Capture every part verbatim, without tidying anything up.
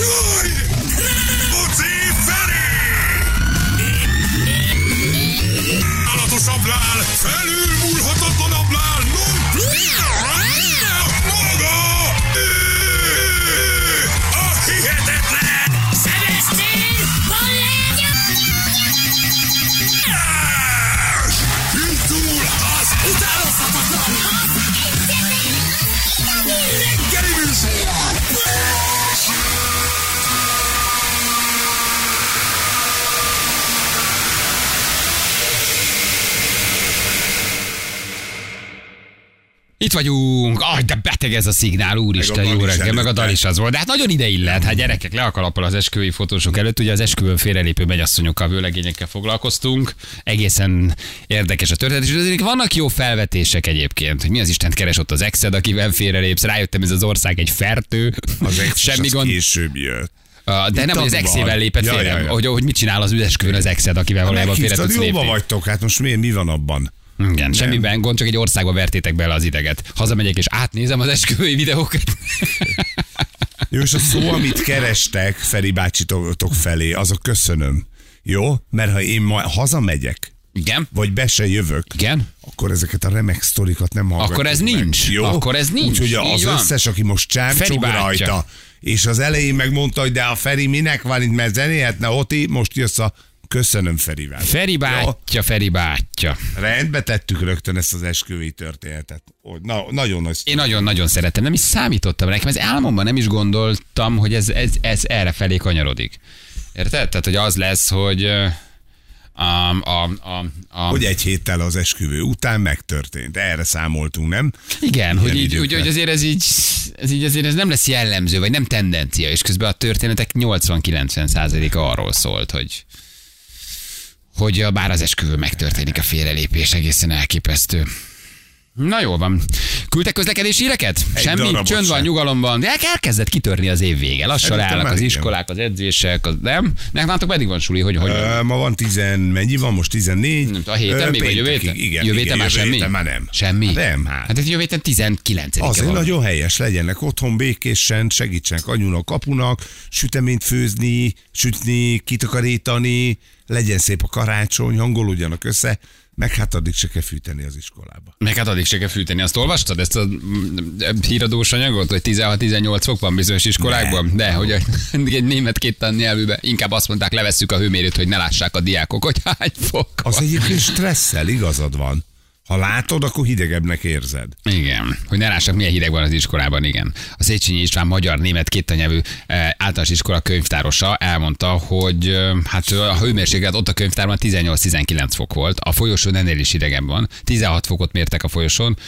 Jaj! Buci Feri! Állatos ablál, felülmúlhatatlan ablál, no! Maga! A hihetetlen! Sebesztél! Balázs! Hintúl az utánozhatatlan! Az egyetlen! Reggeli műsor! Itt vagyunk, aj, de beteg ez a szignál, úristen, jó reggel, meg a dal is az volt. De hát nagyon ide illet, hát gyerekek, le a kalappal az esküvői fotósok előtt, ugye az esküvőn félrelépő mennyasszonyokkal, vőlegényekkel foglalkoztunk, egészen érdekes a történet, és azért vannak jó felvetések egyébként, hogy mi az Istent keres ott az exed, akivel félrelépsz, rájöttem, ez az ország egy fertő, az ex semmi az gond... később jött. De nem, hogy az exével lépett ja, félre, ja, ja. Hogy, hogy mit csinál az esküvőn az exed, akivel valójában félre tudsz lépni. Jóba vagytok, hát most miért, mi van abban? Igen, nem. Semmiben gond, csak egy országba vertétek bele az ideget. Hazamegyek és átnézem az esküvői videókat. Jó, és a szó, amit kerestek Feri bácsitotok felé, az a köszönöm. Jó? Mert ha én ma hazamegyek, igen? Vagy be se jövök, igen? Akkor ezeket a remek sztorikat nem hallgatok. Akkor ez meg. nincs. Jó? Akkor ez nincs. Úgyhogy az van. Összes, aki most csámcsog rajta, és az elején megmondta, hogy de a Feri minek van itt, mert zenéhetne, Oti, most jössz a... Köszönöm, Feri bátyja. Feri bátyja, Feri bátyja. Rendbe tettük rögtön ezt az esküvői történetet. Na, nagyon nagy szó. Én nagyon-nagyon szeretem, nem is számítottam nekem, ez álmomban nem is gondoltam, hogy ez, ez, ez erre felé kanyarodik. Érted? Tehát, hogy az lesz, hogy... Um, um, um, um. Hogy egy héttel az esküvő után megtörtént. Erre számoltunk, nem? Igen, hogy, így, úgy, hogy azért ez így, ez így azért ez nem lesz jellemző, vagy nem tendencia, és közben a történetek nyolcvan-kilencven százaléka arról szólt, hogy... hogy bár az esküvő megtörténik a félrelépés, egészen elképesztő. Na jól van. Küldtek közlekedési híreket? Semmi, csönd van, nyugalom van. De elkezdett kitörni az év vége. Lassan állnak az iskolák, az edzések, az nem. Nektek pedig van suli, hogy hogy van? Ma van tizen, mennyi van most? tizennégy. Nem, a héten még, vagy jövő héten? Jövő héten már semmi? Már nem. Semmi? Nem, hát. Hát jövő héten tizenkilencedike van. Azért nagyon helyes, legyenek otthon békésen, segítsenek anyunak, kapunak, süteményt főzni, sütni, kitakarítani, legyen szép a karácsony, hangolódjanak össze. Meg hát addig se kell fűteni az iskolába. Meg hát addig se kell fűteni. Azt olvastad ezt a híradós anyagot, hogy tizenhat-tizennyolc fok van bizonyos iskolákban? Ne. De, hogy egy német kéttan nyelvűben inkább azt mondták, levesszük a hőmérőt, hogy ne lássák a diákok, hogy hány fok van. Az egyébként stresszel, igazad van. Ha látod, akkor hidegebbnek érzed. Igen, hogy ne lássak, milyen hideg van az iskolában, igen. A Széchenyi István magyar-német kétanyelvű általános iskola könyvtárosa elmondta, hogy hát a hőmérséklet ott a könyvtárban tizennyolc-tizenkilenc fok volt, a folyosón ennél is hidegebb van, tizenhat fokot mértek a folyosón,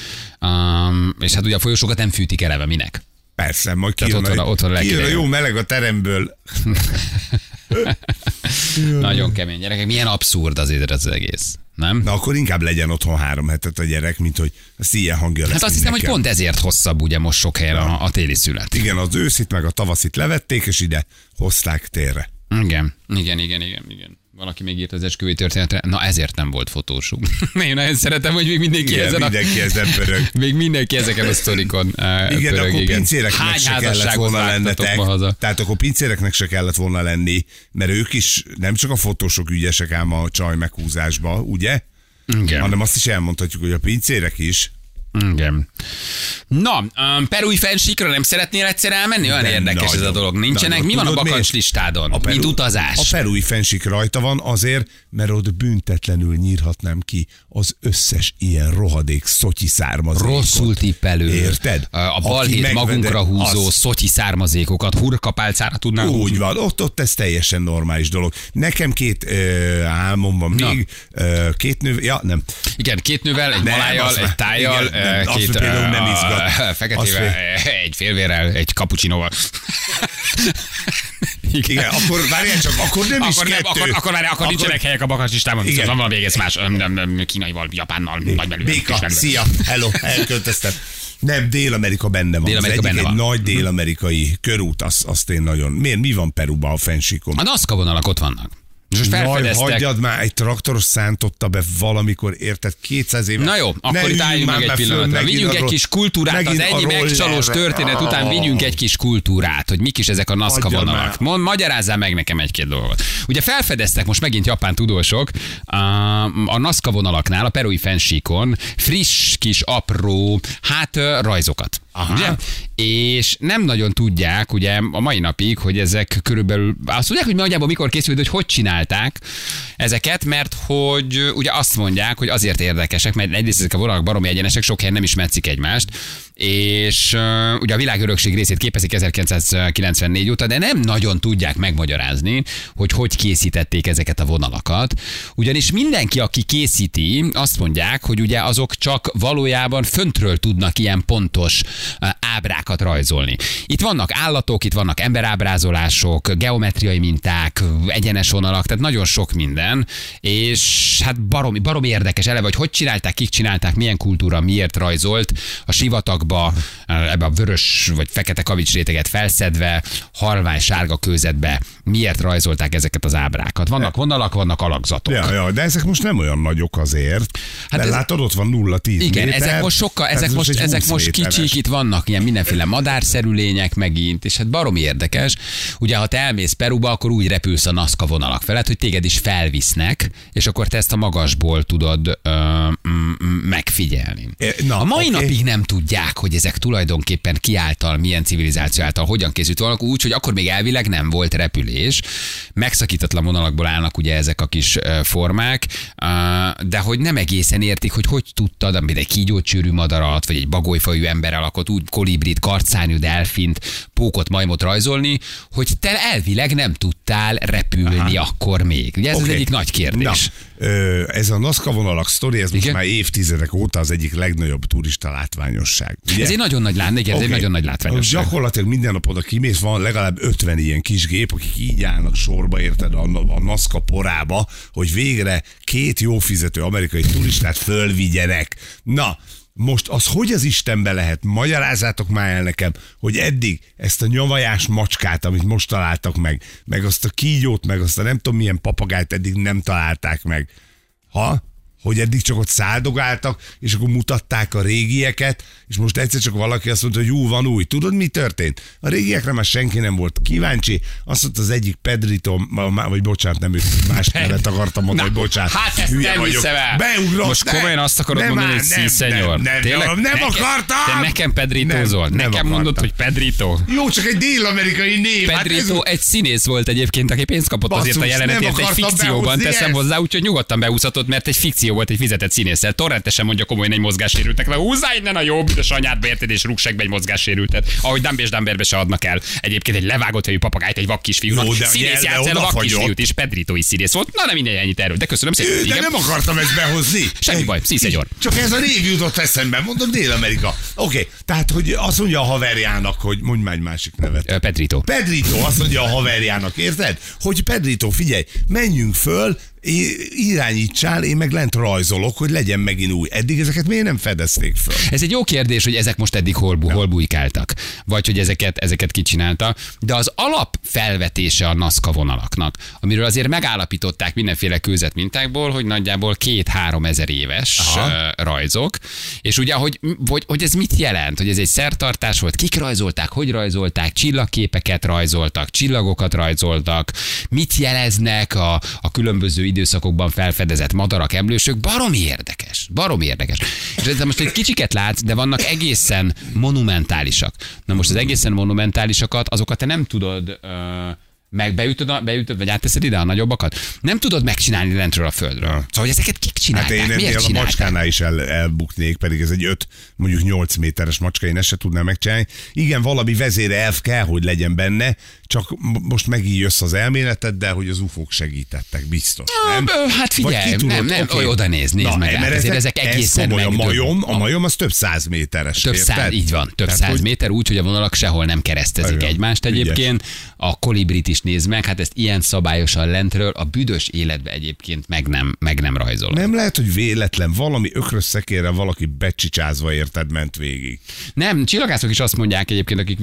és hát ugye a folyosókat nem fűtik eleve, minek? Persze, majd kijön a jó meleg a teremből. Nagyon kemény, gyerekek, milyen abszurd azért az egész. Nem? Na akkor inkább legyen otthon három hetet a gyerek, mint hogy ezt ilyen hangja lesz. Hát azt hiszem, nekem. Hogy pont ezért hosszabb ugye most sok helyen a, a téli szület. Igen, az őszit meg a tavaszit levették, és ide hozták térre. Igen, igen, igen, igen, igen. Valaki még írt az esküvői történetre, na ezért nem volt fotósuk. Én nagyon szeretem, hogy még mindenki igen, ezen a... mindenki ezen pörög. Még mindenki ezeken a sztorikon uh, igen, pörög, akkor pincéreknek se kellett volna lennetek. Tehát akkor pincéreknek se kellett volna lenni, mert ők is, nem csak a fotósok ügyesek ám a csaj meghúzásba, ugye? Igen. Hanem azt is elmondhatjuk, hogy a pincérek is. Igen. Na, um, perui fensíkra nem szeretnél egyszer elmenni? Olyan nem érdekes nagyon, ez a dolog. Nincsenek? Nagyon. Mi van tudod, a bakancslistádon? A Peru, mint utazás? A perui fensík rajta van azért, mert ott büntetlenül nyírhatnám ki az összes ilyen rohadék szotyi származékot. Rosszul tippelő. Érted? A balhét magunkra húzó az... szotyi származékokat hurkapálcára tudnánk úgy húzni. Van, ott, ott ez teljesen normális dolog. Nekem két ö, álmom van még. Ö, két nővel, ja nem. Igen, két nővel, egy malájjal, egy tájjal, igen. Nem, két, azt például nem izgat. Feketével, fél... egy félvérrel, egy kapucsinóval. Igen. Igen, akkor várjál csak, akkor nem akkor is nem, kettő. Akkor, akkor várjál, akkor, akkor nincsenek helyek a bakancslistában. Viszont van valami egész más, kínaival, japánnal, nagybelül. Béka, szia, hello, elköltöztem. Nem, Dél-Amerika benne van. Dél-Amerika az egyik, benne egy van. Nagy dél-amerikai körút, azt, azt én nagyon... Miért, mi van Peruban a fensíkon? A NASZKA vonalak ott vannak. És most felfedeztek. Jaj, hagyjad már, egy traktoros szántotta be valamikor, érted, kétszáz éve. Na jó, akkor itt álljunk meg egy pillanatra. Vigyünk egy kis kultúrát, az ennyi megcsalós történet után vigyünk egy kis kultúrát, hogy mik is ezek a NASCAR vonalak. Magyarázzál meg nekem egy-két dolgot. Ugye felfedeztek most megint japán tudósok a NASCAR vonalaknál, a peruai fennsíkon friss kis apró, hát rajzokat. Ugye? És nem nagyon tudják, ugye a mai napig, hogy ezek körülbelül, azt tudják, hogy nagyjából mikor készült, hogy hogy csinálták ezeket, mert hogy ugye azt mondják, hogy azért érdekesek, mert egyrészt ezek a vonalak baromi egyenesek, sok helyen nem is metszik egymást, és uh, ugye a világörökség részét képezik ezerkilencszázkilencvennégy óta, de nem nagyon tudják megmagyarázni, hogy hogy készítették ezeket a vonalakat. Ugyanis mindenki, aki készíti, azt mondják, hogy ugye azok csak valójában föntről tudnak ilyen pontos uh, ábrákat rajzolni. Itt vannak állatok, itt vannak emberábrázolások, geometriai minták, egyenes vonalak, tehát nagyon sok minden, és hát baromi, baromi érdekes eleve, hogy hogy csinálták, kik csinálták, milyen kultúra, miért rajzolt, a sivatagban ebbe a vörös vagy fekete kavics réteget felszedve, halvány sárga kőzetbe miért rajzolták ezeket az ábrákat. Vannak vonalak, vannak alakzatok. Ja, ja, de ezek most nem olyan nagyok azért. Hát de ez... látod, ott van nulla tíz igen, méter, ezek most sokkal, ezek ez most, most ezek most kicsik, itt vannak ilyen mindenféle madárszerű lények megint, és hát baromi érdekes. Ugye, ha te elmész Peruba, akkor úgy repülsz a NASCAR vonalak felett, hogy téged is felvisznek, és akkor te ezt a magasból tudod ö, megfigyelni. Na, a mai okay. napig nem tudják, hogy ezek tulajdonképpen ki által, milyen civilizáció által, hogyan készült volnak, úgy, hogy akkor még elvileg nem volt repülés. Megszakítatlan vonalakból állnak ugye ezek a kis formák, de hogy nem egészen értik, hogy hogy tudtad, amit egy kígyócsőrű madarat, vagy egy bagolyfajú ember alakot, úgy kolibrit, karcányú delfint, pókot, majmot rajzolni, hogy te elvileg nem tudtál repülni aha. akkor még. Ugye ez okay. az egyik nagy kérdés. Na, ez a NASCAR vonalak sztori, ez igen? most már évtizedek óta az egyik legnagyobb turista látványosság. Ugye? Ez egy nagyon nagy, lát, igen, okay. egy nagyon nagy látványosság. Gyakorlatilag minden nap oda kimész, van legalább ötven ilyen kis gép, akik így állnak sorba, érted, a, a NASCAR porába, hogy végre két jó fizető amerikai turistát fölvigyenek. Na, most az hogy az Istenbe lehet? Magyarázzátok már el nekem, hogy eddig ezt a nyavajás macskát, amit most találtak meg, meg azt a kígyót, meg azt a nem tudom milyen papagájt eddig nem találták meg. Ha? Hogy eddig csak ott száldogáltak, és akkor mutatták a régieket, és most egyszer csak valaki azt mondta, hogy jó, van új. Tudod, mi történt? A régiekre már senki nem volt kíváncsi. Azt mondta az egyik Pedrito, vagy bocsánat, nem ő, más nevet akartam mondani, hogy bocsánat. Hát ezt nem hiszem el. Beugrott, most ne, komolyan azt akarod mondani, áll, hogy sí, szenyor. Nem, nem, nem, nem akartam. Te nekem Pedritózol. Nem, nekem nem mondod, hogy Pedrito. Jó, csak egy dél-amerikai név. Pedrito hát ez... egy színész volt egyébként, aki pénzt kapott basszus, azért a jelenetért egy fikcióban, teszem hozzá, úgyhogy nyugodtan beúszhatott, mert egy fikció volt egy fizetett színésszel. Torrentesen mondja komolyan egy mozgássérültnek, mert húzzá innen a jobb, de anyád beérted és rúgseg be egy mozgássérültet. Ahogy Dumb és Dumberbe se adnak el. Egyébként egy levágott fejű papagájt egy vakkisfiúnak. Színész játsz el a vakkisfiút is, Pedritói színész volt. Na nem mindegy, ennyit erről, de köszönöm szépen. De igen. Nem akartam ezt behozni. Semmi egy, baj, szíszenyor. Csak ez a régi jutott eszembe, mondom Dél-Amerika. Oké, okay, tehát hogy azt mondja a haverjának, hogy mondj már egy másik nevet. Pedrito. Pedrito, azt mondja a haverjának, érted? Hogy Pedrito, figyelj, menjünk föl, irányítsál, én meg lent rajzolok, hogy legyen megint új. Eddig ezeket miért nem fedezték fel? Ez egy jó kérdés, hogy ezek most eddig hol, bu- hol bujkáltak, vagy hogy ezeket, ezeket kicsinálta, de az alapfelvetése a NASCAR vonalaknak, amiről azért megállapították mindenféle kőzetmintákból, hogy nagyjából két-három ezer éves aha. rajzok, és ugye, hogy, hogy, hogy ez mit jelent, hogy ez egy szertartás volt, kik rajzolták, hogy rajzolták, csillagképeket rajzoltak, csillagokat rajzoltak, mit jeleznek a, a különböző időszakokban felfedezett madarak, emlősök, baromi érdekes, baromi érdekes. És most egy kicsiket látsz, de vannak egészen monumentálisak. Na most az egészen monumentálisakat, azokat te nem tudod... Uh... meg beütöd, beütöd, vagy átteszed ide a nagyobbakat? Nem tudod megcsinálni lentről a földről. Szóval, hogy ezeket kik csinálták? Hát én miért a macskánál is el, elbuknék, pedig ez egy öt, mondjuk nyolc méteres macska, én ezt se tudnám megcsinálni. Igen, valami vezérelv kell, hogy legyen benne, csak most megint jössz az elméleteddel, hogy az ufók segítettek, biztos. Nem? Hát figyelj, tudod, nem, nem, okay. oda néz, nézd na, meg át, ezek, ezek egészen ez megdőlnek. A majom, a majom az több száz méteres. Több száz, így van, több száz méter, úgy, hogy a vonalak sehol nem keresztezik egymást egyébként. A kolibrit is nézd meg, hát ezt ilyen szabályosan lentről a büdös életbe egyébként meg nem, meg nem rajzolod. Nem lehet, hogy véletlen valami ökrös szekérre valaki becsicsázva érted ment végig. Nem, csillagászok is azt mondják egyébként, akik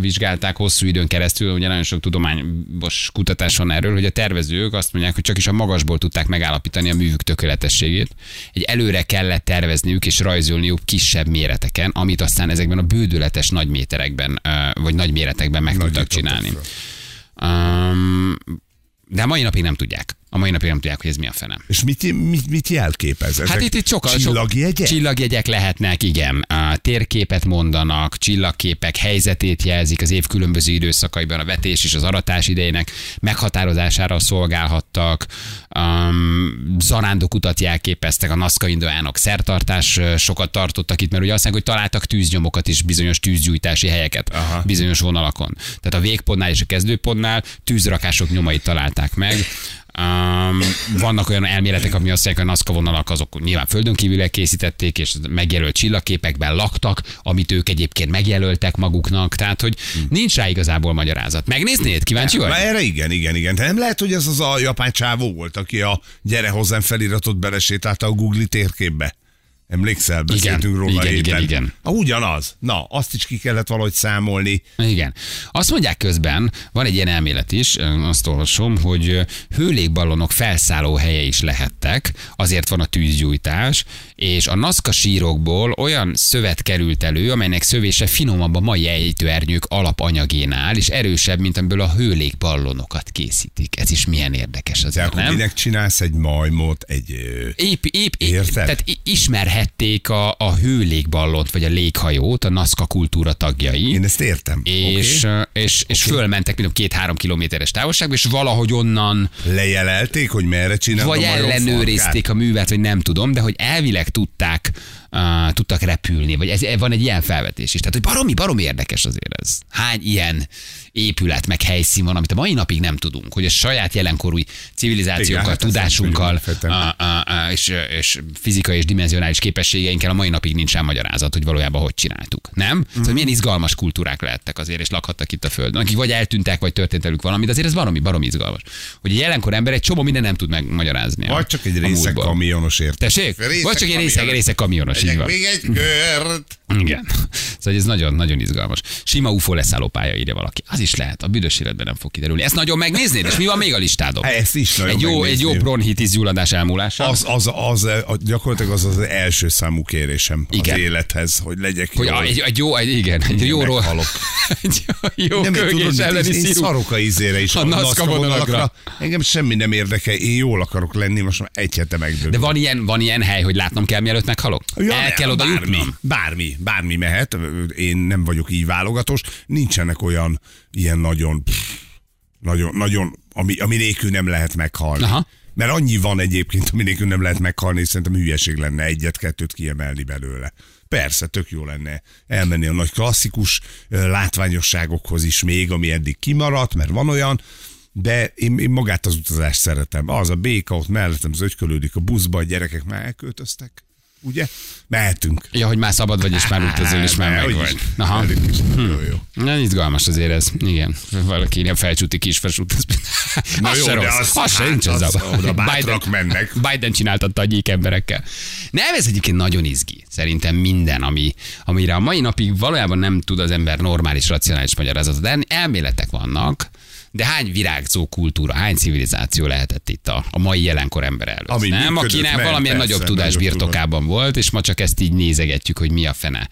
vizsgálták hosszú időn keresztül, keresztül, ugye nagyon sok tudományos kutatás van erről, hogy a tervezők azt mondják, hogy csak is a magasból tudták megállapítani a művük tökéletességét. Egy előre kellett tervezniük és rajzolniuk kisebb méreteken, amit aztán ezekben a bődületes nagy méterekben, vagy nagy méretekben meg nagy tudtak csinálni. Um, de a mai napig nem tudják. A mai napig nem tudják, hogy ez mi a fene. És mit, mit, mit jelképez? Ezek hát itt, itt sokkal, csillagjegyek? Sok, csillagjegyek lehetnek, igen. A térképet mondanak, csillagképek helyzetét jelzik az év különböző időszakaiban, a vetés és az aratás idejének meghatározására szolgálhattak. Um, zarándokutat jelképeztek, a naszka indiánok szertartás sokat tartottak itt, mert ugye azt mondják, hogy találtak tűznyomokat is, bizonyos tűzgyújtási helyeket, aha, bizonyos vonalakon. Tehát a végpontnál és a kezdőpontnál tűzrakások nyomait találták meg. Um, vannak olyan elméletek, ami azt jelenti, hogy a NASZKA vonalak azok nyilván földön kívülre készítették, és megjelölt csillagképekben laktak, amit ők egyébként megjelöltek maguknak, tehát hogy nincs rá igazából magyarázat. Megnéznéd? Kíváncsi vagy? Erre igen, igen, igen. De nem lehet, hogy ez az a japán csávó volt, aki a gyere hozzám feliratot belesétálta a Google térképbe. Emlékszel, beszéltünk róla igen, igen, igen. A, ugyanaz. Na, azt is ki kellett valahogy számolni. Igen. Azt mondják közben, van egy ilyen elmélet is, azt olvasom, hogy hőlégballonok felszálló helye is lehettek, azért van a tűzgyújtás, és a NASZKA sírokból olyan szövet került elő, amelynek szövése finomabb a mai ejtőernyők alapanyagénál, és erősebb, mint amiből a hőlégballonokat készítik. Ez is milyen érdekes azért, nem? De akkor minek csinálsz egy majmot, egy... Épp, épp, épp, tehát ismerhet Vették a, a hőlégballont, vagy a léghajót, a NASZKA kultúra tagjai. Én ezt értem. És, okay. és, és okay. fölmentek minimum két-három kilométeres távolságba, és valahogy onnan... Lejelelték, hogy merre csinálom a majomforkát. Vagy ellenőrizték a művet, vagy nem tudom, de hogy elvileg tudták, uh, tudtak repülni, vagy ez, van egy ilyen felvetés is. Tehát, hogy baromi, baromi érdekes azért ez. Hány ilyen épület, meg helyszín van, amit a mai napig nem tudunk, hogy a saját jelenkorúi civilizációkkal, igen, tudásunkkal, a, a, a, és, és fizikai és dimenzionális képességeinkkel a mai napig nincs rá magyarázat, hogy valójában hogy csináltuk. Nem? Mm-hmm. Szóval milyen izgalmas kultúrák lehettek azért, és lakhattak itt a Földön, akik vagy eltűntek, vagy történt velük valamit, azért ez baromi, baromi izgalmas. Hogy egy jelenkor ember egy csomó minden nem tud megmagyarázni. Vagy csak egy részek kamionos érte. Tessék? Vagy csak egy részek, részek kamionos. Egyek még egy kört. Igen. Szóval ez nagyon, nagyon izgalmas. Sima ú ef o leszállópálya, írja valaki. Az is lehet, a büdös életben nem fog kiderülni. Ezt nagyon megnéznéd, és mi van még a listádon? Ezt is nagyon egy jó, egy jó bronchitis gyulladás elmúlása. Az, az, az, az, gyakorlatilag az az első számú kérésem, igen, az élethez, hogy legyek hogy jól. Egy, egy jó, egy, igen, egy jóról halok. Egy jó kölgés elleni szírú. Én szarok a ízére is. A NASZKA vonalakra. Engem semmi nem érdekel, én jól akarok lenni, most már egy hete megdőlök. De van ilyen, van ilyen hely, hogy látnom kell, mielőtt meghalok? Ja, el kell oda bármi, jutnom. Bármi, bármi mehet, én nem vagyok így válogatos, nincsenek olyan ilyen nagyon, pff, nagyon, nagyon ami, ami nélkül nem lehet meghalni. Aha. Mert annyi van egyébként, ami nélkül nem lehet meghalni, és szerintem hülyeség lenne egyet-kettőt kiemelni belőle. Persze, tök jó lenne elmenni a nagy klasszikus látványosságokhoz is még, ami eddig kimaradt, mert van olyan, de én, én magát az utazást szeretem. Az a béka, ott mellettem zögykölődik a buszba, a gyerekek már elköltöztek. Ugye? Mehetünk. Ja, hogy már szabad vagy, és már utazol, és már meg vagy. Aha. Hm. Na, izgalmas azért ez. Igen. Valaki ilyen felcsúti kisfesút. Na az jó, se de rossz. Az, az se nincs az, az, az oda Biden, mennek. Biden csináltatta a gyík emberekkel. Nem, ez egyébként nagyon izgi. Szerintem minden, ami, amire a mai napig valójában nem tud az ember normális, racionális magyarázatot. De elméletek vannak. De hány virágzó kultúra, hány civilizáció lehetett itt a, a mai jelenkor ember előtt? Ami nem, akinek valamilyen persze, nagyobb tudás birtokában volt, és ma csak ezt így nézegetjük, hogy mi a fene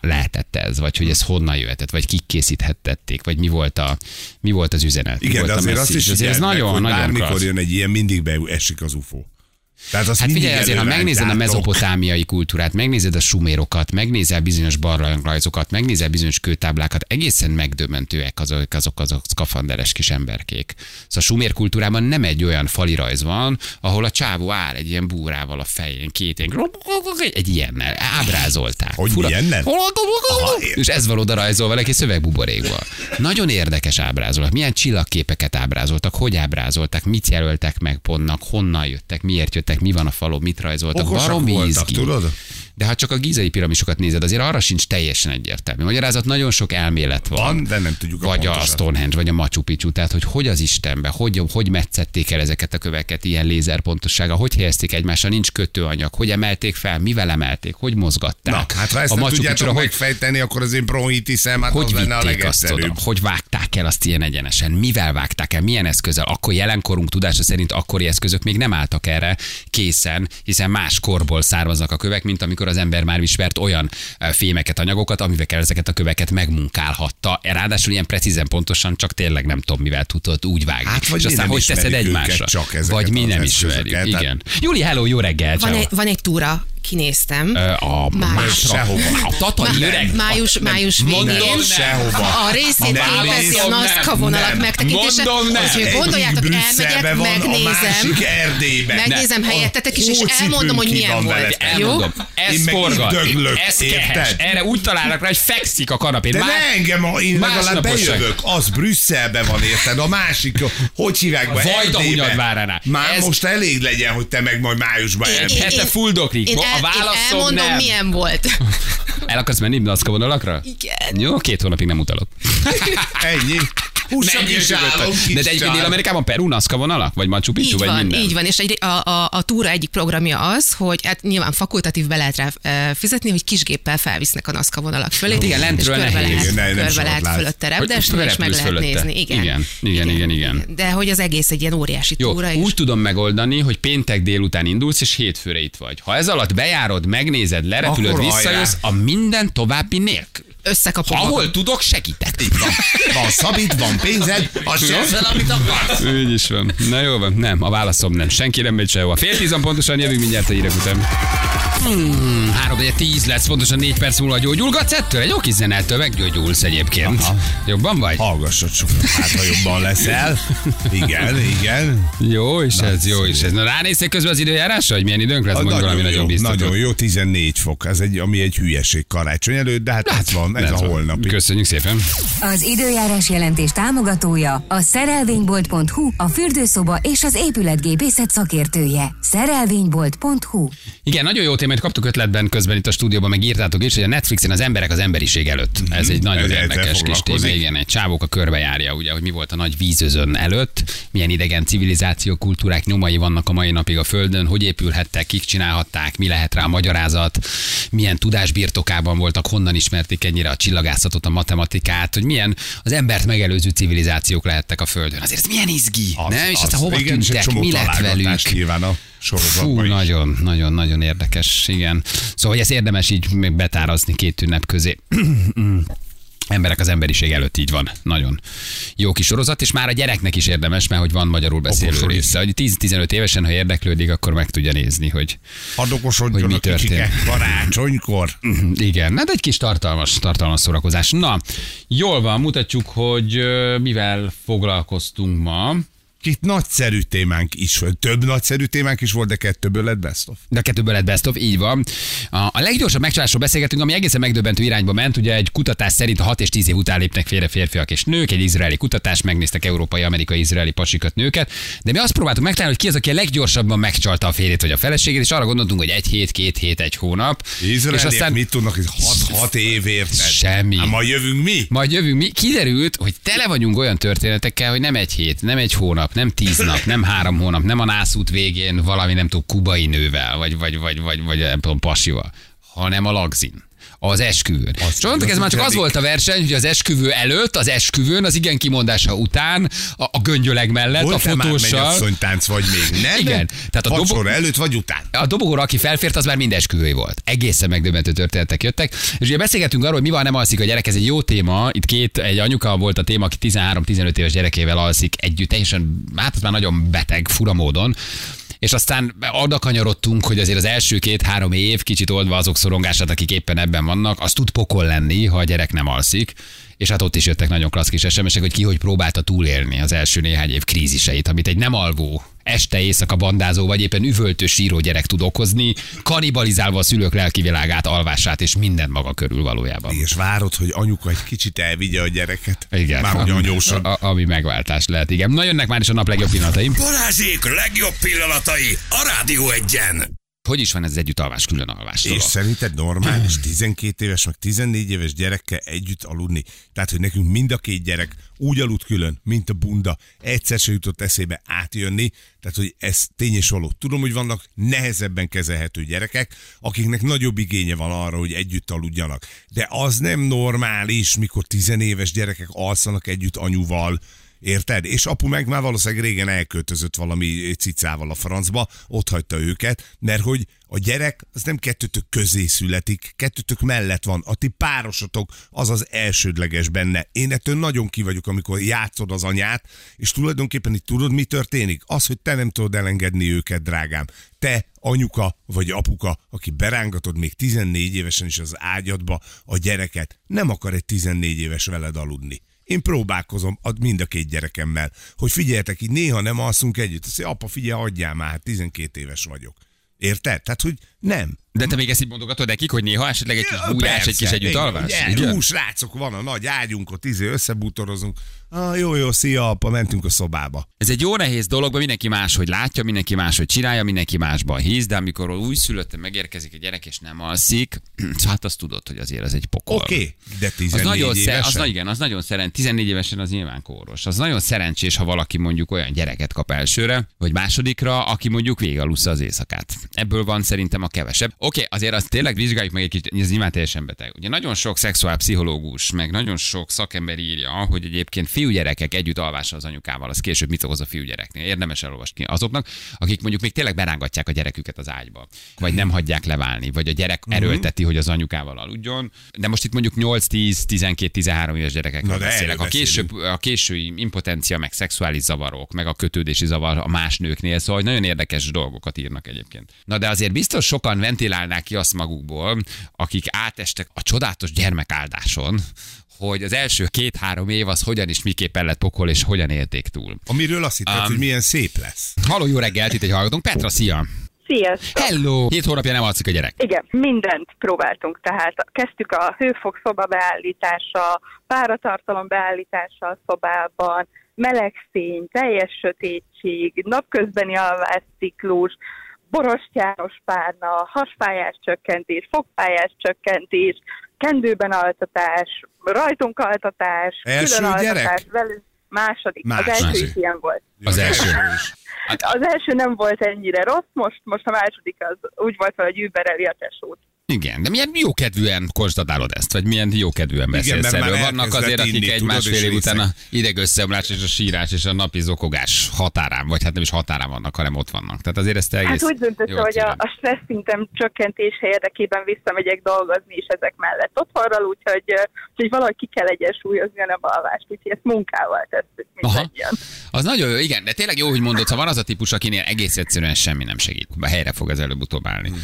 lehetett ez, vagy hogy ez honnan jöhetett, vagy kik készíthettették, vagy mi volt, a, mi volt az üzenet. Igen, volt de azért azt is azért jelnek, nagyon, hogy nagyon bármikor klassz. Jön egy ilyen, mindig beesik az ú ef o. Tehát azt hát figyelj, azért, ha megnézed a mezopotámiai kultúrát, megnézed a sumérokat, megnézel bizonyos barlangrajzokat, megnézel bizonyos kőtáblákat, egészen megdöbbentőek azok, azok, azok szkafanderes kis emberkék. Szóval a sumér kultúrában nem egy olyan falirajz van, ahol a csávó áll egy ilyen búrával a fején, két ilyen, egy ilyennel, ábrázolták. Hogy ilyennel? És ez van oda rajzolva neki szövegbuborékban. Nagyon érdekes ábrázoltak. Milyen csillagképeket ábrázoltak, hogy ábrázolták, mit jelöltek meg pontnak, honnan jöttek, miért jöttek, mi van a falon, mit rajzoltak. Okosak voltak, tudod? De ha csak a gízai piramisokat nézed, azért arra sincs teljesen egyértelmű magyarázat, nagyon sok elmélet van. Van, de nem tudjuk a vagy pontosat. A Stonehenge, vagy a Machu Picchu, tehát hogy hogy az Istenbe, hogy, hogy metszették el ezeket a köveket ilyen lézerpontossága, hogy helyezték egymásra, nincs kötőanyag, hogy emelték fel, mivel emelték, hogy mozgatták. Na, hát ha ezt a nem tudjátok megfejteni, akkor az én bronhitiszem, hát az lenne a legegyszerűbb. Hogy vágták el azt ilyen egyenesen, mivel vágták el, milyen eszközzel, akkor jelenkorunk tudása szerint akkori eszközök még nem álltak erre készen, hiszen más korból származnak a kövek, mint amikor az ember már ismert olyan fémeket, anyagokat, amivel ezeket a köveket megmunkálhatta. Ráadásul ilyen precízen pontosan csak tényleg nem tudom, mivel tudod úgy vágni. Hát, vagy és aztán hogy teszed egymásra. Vagy mi nem ismerjük. Igen. Júli, hello, jó reggel. Van egy, van egy túra. Kinéztem. A sehova. A tatai öreg. Május, május végén. A részét képezi a NASZKA vonalak megtekintése. Úgyhogy gondoljátok, elmegyek, megnézem. Megnézem helyettetek is, és elmondom, hogy milyen volt. Jó? Ez forgat. Ez kehes. Erre úgy találnak rá, hogy fekszik a kanapén. De ne engem, én legalább bejövök. Az Brüsszelbe van, érted? A másik, hogy hívják be? Vajdahunyadváránál. Már most elég legyen, hogy te meg majd májusban elmegyek. Hete fuldoklik. A válaszom elmondom, nem. Milyen volt. El akarsz menni NASZKA vonalakra? Igen. Jó, két hónapig nem utalok. Ennyi. Hússabb is állom, kis de egyébként Dél-Amerikában Peru NASZKA vonalak? Vagy Machu Picchu? Így vagy van, minden? Így van. És egy, a, a, a túra egyik programja az, hogy hát nyilván fakultatív be lehet rá fizetni, hogy kisgéppel felvisznek a NASZKA vonalak fölé. Igen, lentről nehéz. Körbe lehet fölött a repdesről, és meg lehet nézni. Igen, igen, igen, igen. De hogy az egész egy ilyen óriási túra. Jó, úgy tudom megoldani, hogy péntek délután indulsz, és hétfőre itt vagy. Ha ez alatt bejárod, megnézed, lerepülöd, visszajössz, a minden további nélkül. Összekapom. Ahol magam. Tudok, segítek. Itt van. Van szabít, van pénzed, azt jössz fel, amit akarsz. Úgy is van. Na jó van. Nem, a válaszom nem. Senki nem megy sehova. Fél tízan pontosan jövünk mindjárt a hírek után. Hmm, három, de tíz lesz, pontosan négy perc múlva gyógyulgatsz ettől? Egy jó kis zenettől meggyógyulsz egyébként. Aha. Jobban vagy? Hallgassad sokat, hát ha jobban leszel. Igen, igen. Jó is na, ez, jó is ez. Na ránézzél közben az időjárásra, hogy milyen időnk lesz, mondjuk valami nagyon biztató. Nagyon jó, tizennégy fok, ez egy, ami egy hülyeség karácsony előtt, de hát, hát ez van, ez a holnapi. Köszönjük szépen. Az időjárás jelentés támogatója a szerelvénybolt pont hu, a fürdőszoba és az épületgépészet szakértője. szerelvénybolt pont hu. Igen, nagyon jó témát kaptuk ötletben közben itt a stúdióban, meg írtátok is, hogy a Netflixen az emberek az emberiség előtt. Ez egy nagyon érdekes kis téma. Igen, egy csávók a körbejárja, ugye, hogy mi volt a nagy vízözön előtt, milyen idegen civilizáció, kultúrák nyomai vannak a mai napig a Földön, hogy épülhettek, kik csinálhatták, mi lehet rá a magyarázat, milyen tudás birtokában voltak, honnan ismerték ennyire a csillagászatot, a matematikát, hogy milyen az embert megelőző civilizációk lehettek a Földön. Azért ez milyen izgi, az, nem? És aztán hova tűntek, mi lett velük? Fú, nagyon, nagyon, nagyon érdekes, igen. Szóval ezt érdemes így még betárazni két ünnep közé. Emberek az emberiség előtt, így van. Nagyon jó kis sorozat, és már a gyereknek is érdemes, mert hogy van magyarul beszélő Okosod. része. Hogy tíz-tizenöt évesen, ha érdeklődik, akkor meg tudja nézni, hogy, hogy mi történt. Karácsonykor. Igen, hát egy kis tartalmas, tartalmas szórakozás. Na, jól van, mutatjuk, hogy mivel foglalkoztunk ma. Itt nagyszerű témánk is, több nagyszerű témánk is volt, de kettőből lett best of. De kettőből lett best of, így van. A leggyorsabb megcsalásról beszélgetünk, ami egészen megdöbbentő irányba ment. Ugye egy kutatás szerint a hat és tíz év után lépnek félre férfiak és nők, egy izraeli kutatás, megnéztek európai, amerikai, izraeli pasikat, nőket, de mi azt próbáltuk megtalálni, hogy ki az, aki a leggyorsabban megcsalta a férjét vagy a feleségét, és arra gondoltunk, hogy egy hét, két hét, egy hónap. Izraeliek és aztán mit tudnak, hogy hat-hat évért. Semmi. Hát, majd jövünk mi? Majd jövünk mi. Kiderült, hogy tele vagyunk olyan történetekkel, hogy nem egy hét, nem egy hónap, nem tíz nap, nem három hónap, nem a nászút végén valami, nem tudom, kubai nővel, vagy, vagy, vagy, vagy, vagy nem tudom, pasival, hanem a lagzin. Az esküvőn. És mondtuk, ez már csak az volt a verseny, hogy az esküvő előtt, az esküvőn, az igen kimondása után, a, a göngyöleg mellett, volt a fotóssal. Volt mennyasszonytánc vagy még, nem? Igen. Tehát a dobogó előtt vagy után. A dobogóra, aki felfért, az már mind esküvői volt. Egészen megdöbbentő történetek jöttek. És ugye beszélgetünk arról, hogy mi van, nem alszik a gyerek, ez egy jó téma. Itt két, egy anyuka volt a téma, aki tizenhárom-tizenöt éves gyerekével alszik együtt, teljesen, hát az már nagyon beteg, fura módon. És aztán oda kanyarodtunk, hogy azért az első két-három év, kicsit oldva azok szorongását, akik éppen ebben vannak, az tud pokol lenni, ha a gyerek nem alszik. És hát ott is jöttek nagyon klassz kis es em esek, hogy ki hogy próbálta túlélni az első néhány év kríziseit, amit egy nem alvó, este éjszaka bandázó, vagy éppen üvöltő síró gyerek tud okozni, kanibalizálva a szülők lelkivilágát, alvását és minden maga körül valójában. És várod, hogy anyuka egy kicsit elvigye a gyereket. Igen. Már hogy anyósan. A, ami megváltás lehet, igen. Na jönnek már is a nap legjobb pillanatai. Balázsék legjobb pillanatai a Rádió egyen. Hogy is van ez együtt alvás, külön alvás? És szerinted normális tizenkét éves, meg tizennégy éves gyerekkel együtt aludni? Tehát, hogy nekünk mind a két gyerek úgy aludt külön, mint a bunda. Egyszer se jutott eszébe átjönni, tehát, hogy ez tény és való. Tudom, hogy vannak nehezebben kezelhető gyerekek, akiknek nagyobb igénye van arra, hogy együtt aludjanak. De az nem normális, mikor tizenéves gyerekek alszanak együtt anyuval, érted? És apu meg már valószínűleg régen elköltözött valami cicával a francba, ott hagyta őket, mert hogy a gyerek az nem kettőtök közé születik, kettőtök mellett van, a ti párosotok az az elsődleges benne. Én ettől nagyon ki vagyok, amikor játszod az anyát, és tulajdonképpen itt tudod, mi történik? Az, hogy te nem tudod elengedni őket, drágám. Te, anyuka vagy apuka, aki berángatod még tizennégy évesen is az ágyadba a gyereket, nem akar egy tizennégy éves veled aludni. Én próbálkozom mind a két gyerekemmel, hogy figyeljetek, így néha nem alszunk együtt. Azt mondja, apa, figyelj, adjál már, hát tizenkét éves vagyok. Érted? Tehát, hogy nem. De te még ezt így mondogatod nekik, hogy néha esetleg egy ja, kis bújás, egy kis együtt alvás? Hú, srácok, van a nagy ágyunkot, izé összebútorozunk. Ah, jó, jó, szia, apa, mentünk a szobába. Ez egy jó nehéz dolog, mert mindenki máshogy látja, mindenki máshogy csinálja, mindenki másban hisz, de amikor újszülöttem megérkezik a gyerek és nem alszik, hát azt tudod, hogy azért az egy pokol. Oké, okay, de tizennégy évesen? Az nagyon, igen, az nagyon szerencsés, tizennégy évesen az nyilván kóros. Az nagyon szerencsés, ha valaki mondjuk olyan gyereket kap elsőre, vagy másodikra, aki mondjuk végigalussza az éjszakát. Ebből van szerintem a kevesebb. Oké, okay, azért azt tényleg vizsgáljuk meg egy kicsit, ez nyilván teljesen beteg. Ugye nagyon sok szexuálpszichológus, meg nagyon sok szakember írja, hogy egyébként fiúgyerekek együtt alvása az anyukával, az később mit okoz a fiúgyereknél. Érdemes elolvasni azoknak, akik mondjuk még tényleg berángatják a gyereküket az ágyba, vagy nem hagyják leválni, vagy a gyerek erőlteti, hogy az anyukával aludjon. De most itt mondjuk nyolc-tíz, tizenkét-tizenhárom éves gyerekekről beszélek. A, később, a késői impotencia, meg szexuális zavarok, meg a kötődési zavar a más nőknél, szóval nagyon érdekes dolgokat írnak egyébként. Na de azért biztos sokan ventilálnák ki azt magukból, akik átestek a csodálatos gyermekáldáson, hogy az első két-három év az hogyan és miképpen lett pokol, és hogyan élték túl. Amiről azt hittem, um, hogy milyen szép lesz. Halló, jó reggelt, itt egy hallgatónk. Petra, szia! Sziasztok! Hello! Hét hónapja nem alszik a gyerek. Igen, mindent próbáltunk, tehát kezdtük a hőfok szoba beállítása, páratartalom beállítása a szobában, melegszín, teljes sötétség, napközbeni alvásciklus, borostyános párna, hasfájás csökkentés, fogfájás csökkentés, kendőben altatás, rajtunk altatás, első külön gyerek? Altatás, velük második. Más. Az első is ilyen volt. Az első is. Hát az első nem volt ennyire rossz, most, most a második az úgy volt, hogy übereli a tesót. Igen, de milyen jókedvűen konstatálod ezt, vagy milyen jókedvűen beszélsz erről? Vannak azért, akik egy másfél év után a idegösszeomlás és a sírás és a napi zokogás határán, vagy hát nem is határán vannak, hanem ott vannak. Tehát azért ezt egész... Hát úgy döntöttem, hogy a, a stressz szintem csökkentése érdekében visszamegyek dolgozni is ezek mellett otthonról, úgyhogy, úgyhogy valahogy ki kell egyensúlyozni a alvást, úgyhogy ezt munkával tesszük mindegyen. Az nagyon jó, igen, de tényleg jó, hogy mondod, ha van az a típus, akinél egész egyszerűen semmi nem segít, helyre fog ez előbb-utóbb állni. Na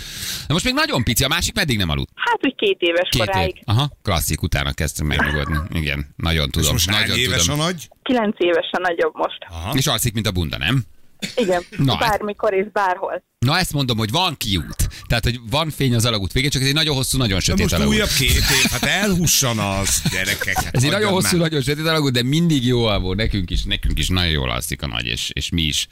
most még nagyon pici, a másik meddig nem aludt? Hát, hogy két éves két koráig. Év. Aha, klasszik, utána kezdtem megnyugodni. Igen, nagyon tudom. És most nagyon éves tudom. A nagy? Kilenc éves a nagyobb most. Aha. És alszik, mint a bunda, nem? Igen, na, bármikor és bárhol. Na ezt mondom, hogy van kiút. Tehát, hogy van fény az alagút végén, csak ez egy nagyon hosszú, nagyon sötét most alagút. Most újabb két év, hát elhussan az gyerekek. Hát ez egy nagyon hosszú, már. Nagyon sötét alagút, de mindig jó alvó. Nekünk is, nekünk is nagyon jól alszik a nagy, és, és mi is.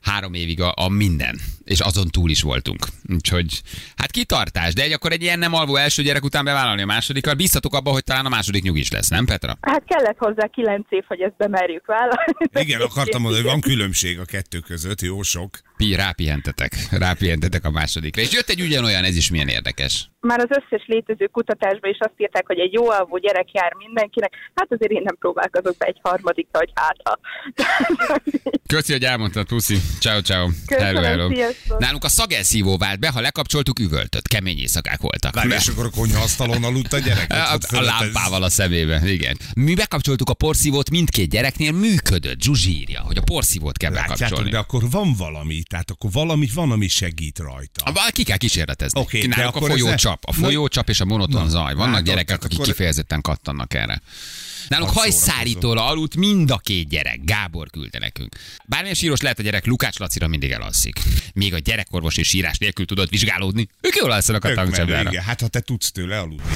Három évig a, a minden, és azon túl is voltunk. Úgyhogy, hát kitartás, de egy akkor egy ilyen nem alvó első gyerek után bevállalni a másodikkal. Bíztatok abban, hogy talán a második nyugis lesz, nem Petra? Hát kellett hozzá kilenc év, hogy ezt bemerjük vállalni. Igen, akartam mondani, hogy van különbség a kettő között, jó sok. Pi, rápihentetek, rápihentetek a másodikra. És jött egy ugyanolyan, ez is milyen érdekes. Már az összes létező kutatásban is azt írták, hogy egy jó alvó gyerek jár mindenkinek. Hát azért én nem próbálkozok be egy harmadikra, hogy hátha. Köszi, hogy elmondtad, puszi. Ciao, ciao. Hello, hello. Nálunk a szagelszívó vált be, ha lekapcsoltuk, üvöltött. Kemény éjszakák voltak. Várj, és akkor a konyhaasztalon aludt a gyerek. A, a, a lámpával a szemébe, igen. Mi bekapcsoltuk a porszívót, mindkét gyereknél működött. Zsuzsi írja, hogy a porszívót kell bekapcsolni. De akkor van valami, tehát akkor valami van, ami segít rajta. Ki kell kísérletezni. Okay, nálunk a folyócsap, a folyócsap és a monoton na, zaj. Vannak gyerekek, akik kifejezetten kattannak erre. Nálunk hajszárítóra aludt mind a két gyerek. Gábor küldte nekünk. Bármilyen síros lehet a gyerek, Lukács Lacira mindig elalszik. Még a gyerekorvosi sírás nélkül tudod vizsgálódni. Ők jól alszanak a tankcsapdára. Hát ha te tudsz tőle aludni.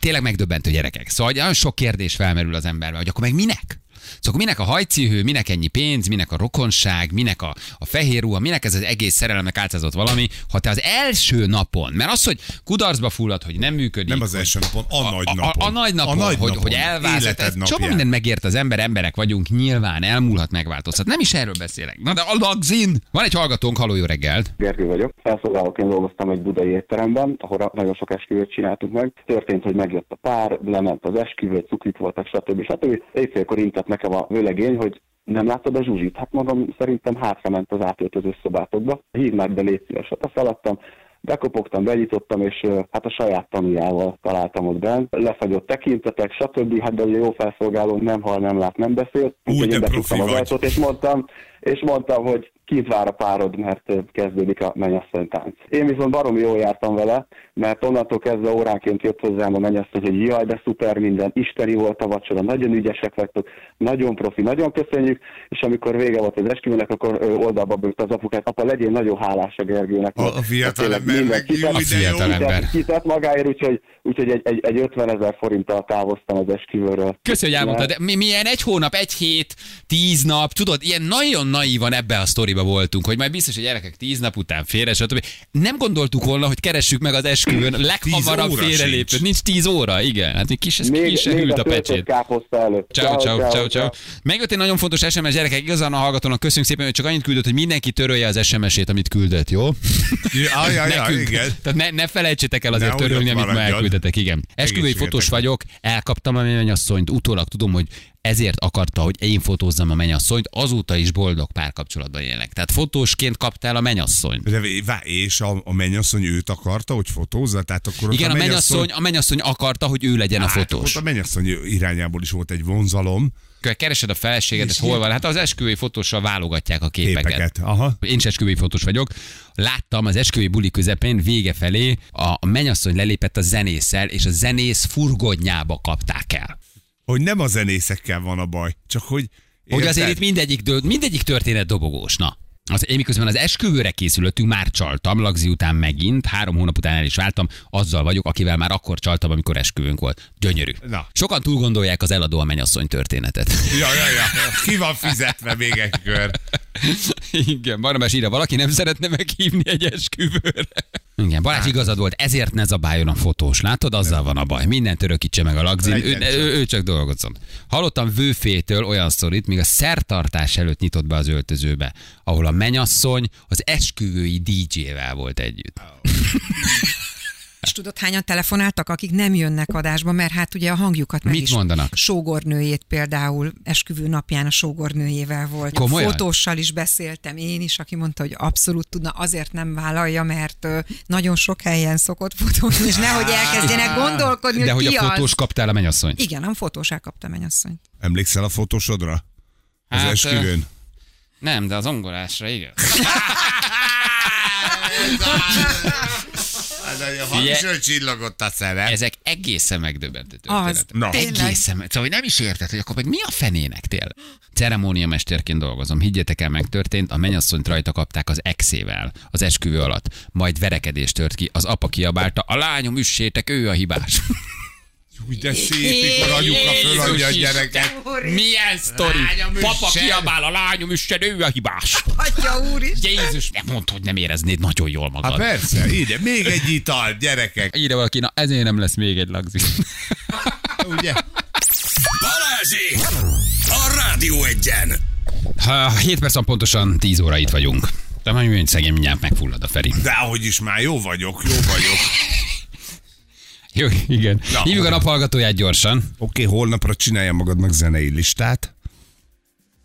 Tényleg megdöbbentő gyerekek. Szóval nagyon sok kérdés felmerül az emberbe, hogy akkor meg minek? Szóval minek a hajcihő, minek ennyi pénz, minek a rokonság, minek a, a fehér ruha, minek ez az egész szerelemnek álcázott valami, ha te az első napon, mert az, hogy kudarcba fullad, hogy nem működik. Nem az első napon, a, a nagy napon. A, a, a nagy napon, a hogy, napon, hogy elváltad. Csomó mindent megért az ember, emberek vagyunk, nyilván elmúlhat, megváltozhat. Nem is erről beszélek. Na de a lagzin! Van egy hallgatónk, halló, jó reggelt! Gergő vagyok. Felszolgálóként dolgoztam egy budai étteremben, ahol nagyon sok esküvőt csináltuk meg. Történt, hogy megjött a pár, lement az esküvő, cukik voltak, stb. stb. Éjfélkor intett nekem a vőlegény, hogy nem látod a Zsuzsit? Hát magam szerintem hátrament az átöltöző szobátokba. Hívd már be, légy szíves. Hát azt eladtam, bekopogtam, benyitottam, és hát a saját tanújával találtam ott benn. Lefagyott tekintetek, stb. Hát de ugye jó felszolgáló, nem hal, nem lát, nem beszél. Úgy, de profi vagy. Ajtót, és mondtam, és mondtam, hogy kint vár a párod, mert kezdődik a mennyasszony tánc. Én viszont baromi jól jártam vele, mert onnantól kezdve óránként jött hozzám a mennyasszony, hogy jaj, de szuper minden, isteni volt a vacsora, nagyon ügyesek vagytok, nagyon profi, nagyon köszönjük, és amikor vége volt az esküvőnek, akkor oldalba bőtt az apukát, apa, legyél nagyon hálás a Gergőnek. A, a fiatalember, meg kitett, a fiatalember. Kitett magáért, úgyhogy, úgyhogy egy, egy, egy ötvenezer forinttal távoztam az esküvőről. Köszönjük, hogy elmondtad, de milyen egy hónap, egy hét, tíz nap, tudod, ilyen nagyon naívan ebbe a sztoriba voltunk, hogy majd biztos, hogy gyerekek tíz nap után félre, stb. Nem gondoltuk volna, hogy keressük meg az esküvőn leghamarabb félrelépőt. Nincs tíz óra, igen. Hát még ki sem hűlt a pecsét. Ciao, ciao, ciao, ciao. Megjött egy nagyon fontos es em es, gyerekek, igazán a hallgatónak köszönjük szépen, hogy csak annyit küldött, hogy mindenki törölje az es em esét, amit küldött, jó? Ja, ja, ja, igen. Tehát ne, ne felejtsétek el azért ne törölni, amit ma elküldtetek, igen. Esküvői fotós vagyok, elkaptam a mennyasszonyt, utólag tudom, hogy ezért akarta, hogy én fotózzam a mennyasszonyt, azóta is boldog párkapcsolatban élnek. Tehát fotósként kaptál a mennyasszonyt. De és a, a mennyasszony őt akarta, hogy fotózza? Tehát akkor igen, a mennyasszony... mennyasszony, a mennyasszony akarta, hogy ő legyen hát, a fotós. A mennyasszony irányából is volt egy vonzalom. Keresed a feleséget, és hol van? Hát az esküvői fotóssal válogatják a képeket. képeket. Aha. Én is esküvői fotós vagyok. Láttam az esküvői buli közepén vége felé a mennyasszony lelépett a zenésszel, és a zenész furgodnyába kapták el. Hogy nem a zenészekkel van a baj, csak hogy... Érted? Hogy azért itt mindegyik, mindegyik történet dobogós, na. Az, én miközben az esküvőre készülöttünk, már csaltam, lagzi után megint, három hónap után el is váltam, azzal vagyok, akivel már akkor csaltam, amikor esküvőnk volt. Gyönyörű. Na. Sokan túlgondolják az eladó a mennyasszony történetet. Ja, ja, ja. Ki van fizetve még egy kör? Igen, Barnabás írja, valaki nem szeretne meghívni egy esküvőre. Igen, Balázs, igazad volt, ezért ne zabáljon a fotós. Látod, azzal van a baj. Mindent örökítse meg a lagzin, ő, ő, ő csak dolgozott. Hallottam vőfétől olyan szorít, míg a szertartás előtt nyitott be az öltözőbe, ahol a mennyasszony az esküvői dé dzsével volt együtt. Oh. És tudod, hányan telefonáltak, akik nem jönnek adásba, mert hát ugye a hangjukat meg mit is mondanak? Sógornőjét például esküvő napján a sógornőjével volt. Komolyan? Fotóssal is beszéltem én is, aki mondta, hogy abszolút tudna, azért nem vállalja, mert nagyon sok helyen szokott fotózni, és nehogy elkezdjenek gondolkodni, hogy de hogy a fotós kaptál a mennyasszonyt? Igen, a fotós elkapta a mennyasszonyt. Emlékszel a fotósodra? Az hát, esküvőn? Nem, de az zongorásra, igen. Hagyszor csillogott a szemem. Ezek egészen megdöbbentő történetek. Egészen meg... Szóval nem is érted, hogy akkor meg mi a fenének tényleg? Ceremóniamesterként dolgozom. Higgyetek el, megtörtént, a mennyasszonyt rajta kapták az exével az esküvő alatt. Majd verekedés tört ki, az apa kiabálta, a lányom, üssétek, ő a hibás. Úgy de szép, mikor anyuka föladja a gyereket. Milyen sztori? Papa kiabál, a lányom üssen, ő a hibás. Atya úristen. Jézus, nem mondd, hogy nem éreznéd nagyon jól magad. Hát persze, ide, még egy ital, gyerekek. Ide valaki, na ezért nem lesz még egy lagzi. Ugye? Balázsi! A Rádió Egyen! hét perc pontosan tíz óra itt vagyunk. De majd műnj szegény, mindjárt megfullad a Feri. De ahogy is már, jó vagyok, jó vagyok. Jó, igen. Na, hívjuk a naphallgatóját gyorsan. Oké, okay, holnapra csinálja magadnak zenei listát.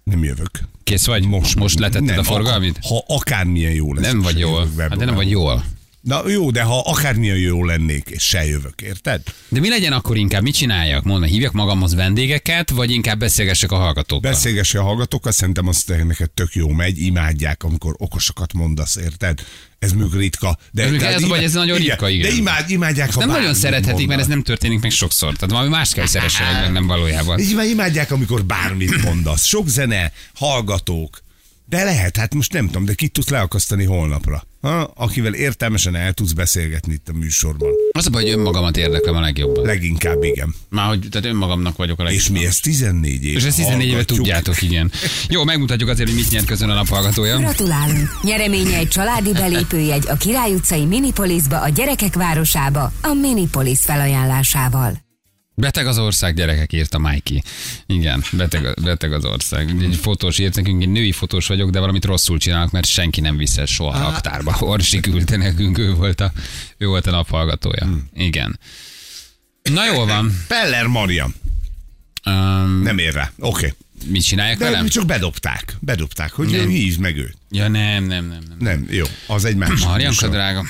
Nem jövök. Kész vagy? Most, most letetted nem, a forgalmit? Ha akármilyen jó lesz. Nem vagy jól. Hát de nem vagy jól. Na jó, de ha akármilyen jó lennék, és se jövök, érted? De mi legyen akkor inkább? Mit csináljak? Mondd, hívjak magamhoz vendégeket, vagy inkább beszélgessek a hallgatókkal? Beszélgessek a hallgatókkal, szerintem azt neked tök jó megy, imádják, amikor okosokat mondasz, érted? Ez még ritka. De ez, tehát, ez, imád, vagy ez nagyon igen, ritka, igen. De imád, imádják, ha nem nagyon szerethetik, mondanak, mert ez nem történik meg sokszor. Tehát valami más kell szeressenek meg, nem valójában. Így imádják, amikor bármit mondasz. Sok zene, hallgatók. De lehet, hát most nem tudom, de kit tudsz leakasztani holnapra? akivel értelmesen el tudsz beszélgetni itt a műsorban. Az a baj, hogy önmagamat érdeklem a legjobban. Leginkább, igen. Már hogy tehát önmagamnak vagyok a leginkább. És mi ezt tizennégy éve És ezt tizennégy éve tudjátok, igen. Jó, megmutatjuk azért, hogy mit nyert közön a nap hallgatója. Gratulálunk! Nyereménye egy családi belépőjegy a Király utcai Minipolisba, a gyerekek városába, a Minipolis felajánlásával. Beteg az ország, gyerekek, írta Mikey. Igen, beteg, beteg az ország. Egy fotós írt nekünk, én női fotós vagyok, de valamit rosszul csinálok, mert senki nem viszel soha a raktárba. Orsi küldte nekünk, ő volt a, ő volt a naphallgatója. Hmm. Igen. Na jól van. Peller Maria. Um, nem ér rá, oké. Okay. Mit csinálják de velem? Csak bedobták, bedobták, hogy nem hívd meg őt. Ja nem, nem, nem. Nem, nem jó, az egy másik. Marianka drága.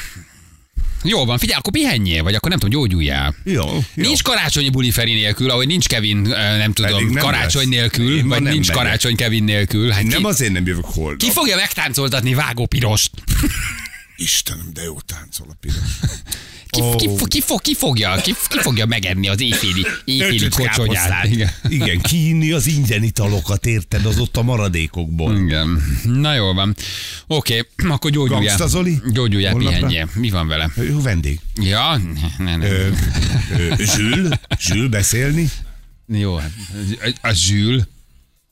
Jó van, figyelj, akkor pihenjél, vagy akkor nem tudom, gyógyuljál. Jó, jó. Nincs karácsonyi buli Feri nélkül, ahogy nincs Kevin, nem tudom, nem karácsony lesz. Nélkül, én vagy nincs megyek. Karácsony Kevin nélkül. Hát nem ki, azért nem jövök holnap. Ki fogja megtáncoltatni Vágó Pirost? Istenem, de jó táncol a Piros. Ki, oh. ki, ki, fog, ki, fogja, ki, ki fogja megenni az éjféli, éjféli kocsonyát? Igen, igen, kiinni az ingyen italokat, érted, az ott a maradékokból. Igen. Na jól van. Oké, okay, akkor gyógyuljál. Gangsta Zoli? Gyógyuljál, pihenjél. Mi van vele? Jó vendég. Ja? Ne, ne. Ö, ö, Zsül? Zsül beszélni? Jó, a, a Zsül.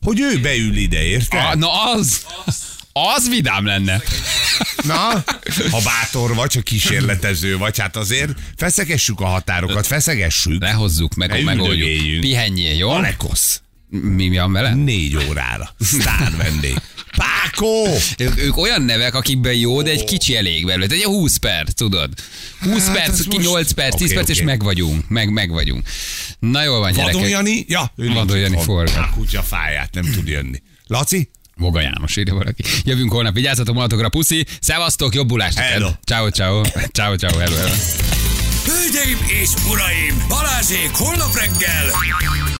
Hogy ő beül ide, érted? A, na az... Az vidám lenne. Na, ha bátor vagy, ha kísérletező vagy, hát azért feszegessük a határokat, feszegessük. Lehozzuk, meg, megoldjuk. Pihenjél, jó? Alekosz. Mi van vele? Négy órára. Sztár vendég. Pákó! Ők, ők olyan nevek, akikben jó, de egy kicsi elég belőle. Egy húsz perc, tudod? húsz hát perc, ki most... nyolc perc, okay, tíz perc, okay. És meg vagyunk. Meg, meg vagyunk. Na jól van, gyerekek. Vadon Jani? Ja, ő Vadon Jani forgat. A kutya fáját nem tud jönni. Laci? Voga János, írja valaki. Jövünk holnap, vigyázzatok magatokra, puszi, szevasztok, jobbulást neked. Ciao, ciao, ciao, ciao, hello, hello. Hölgyeim és uraim, Balázsék holnap reggel!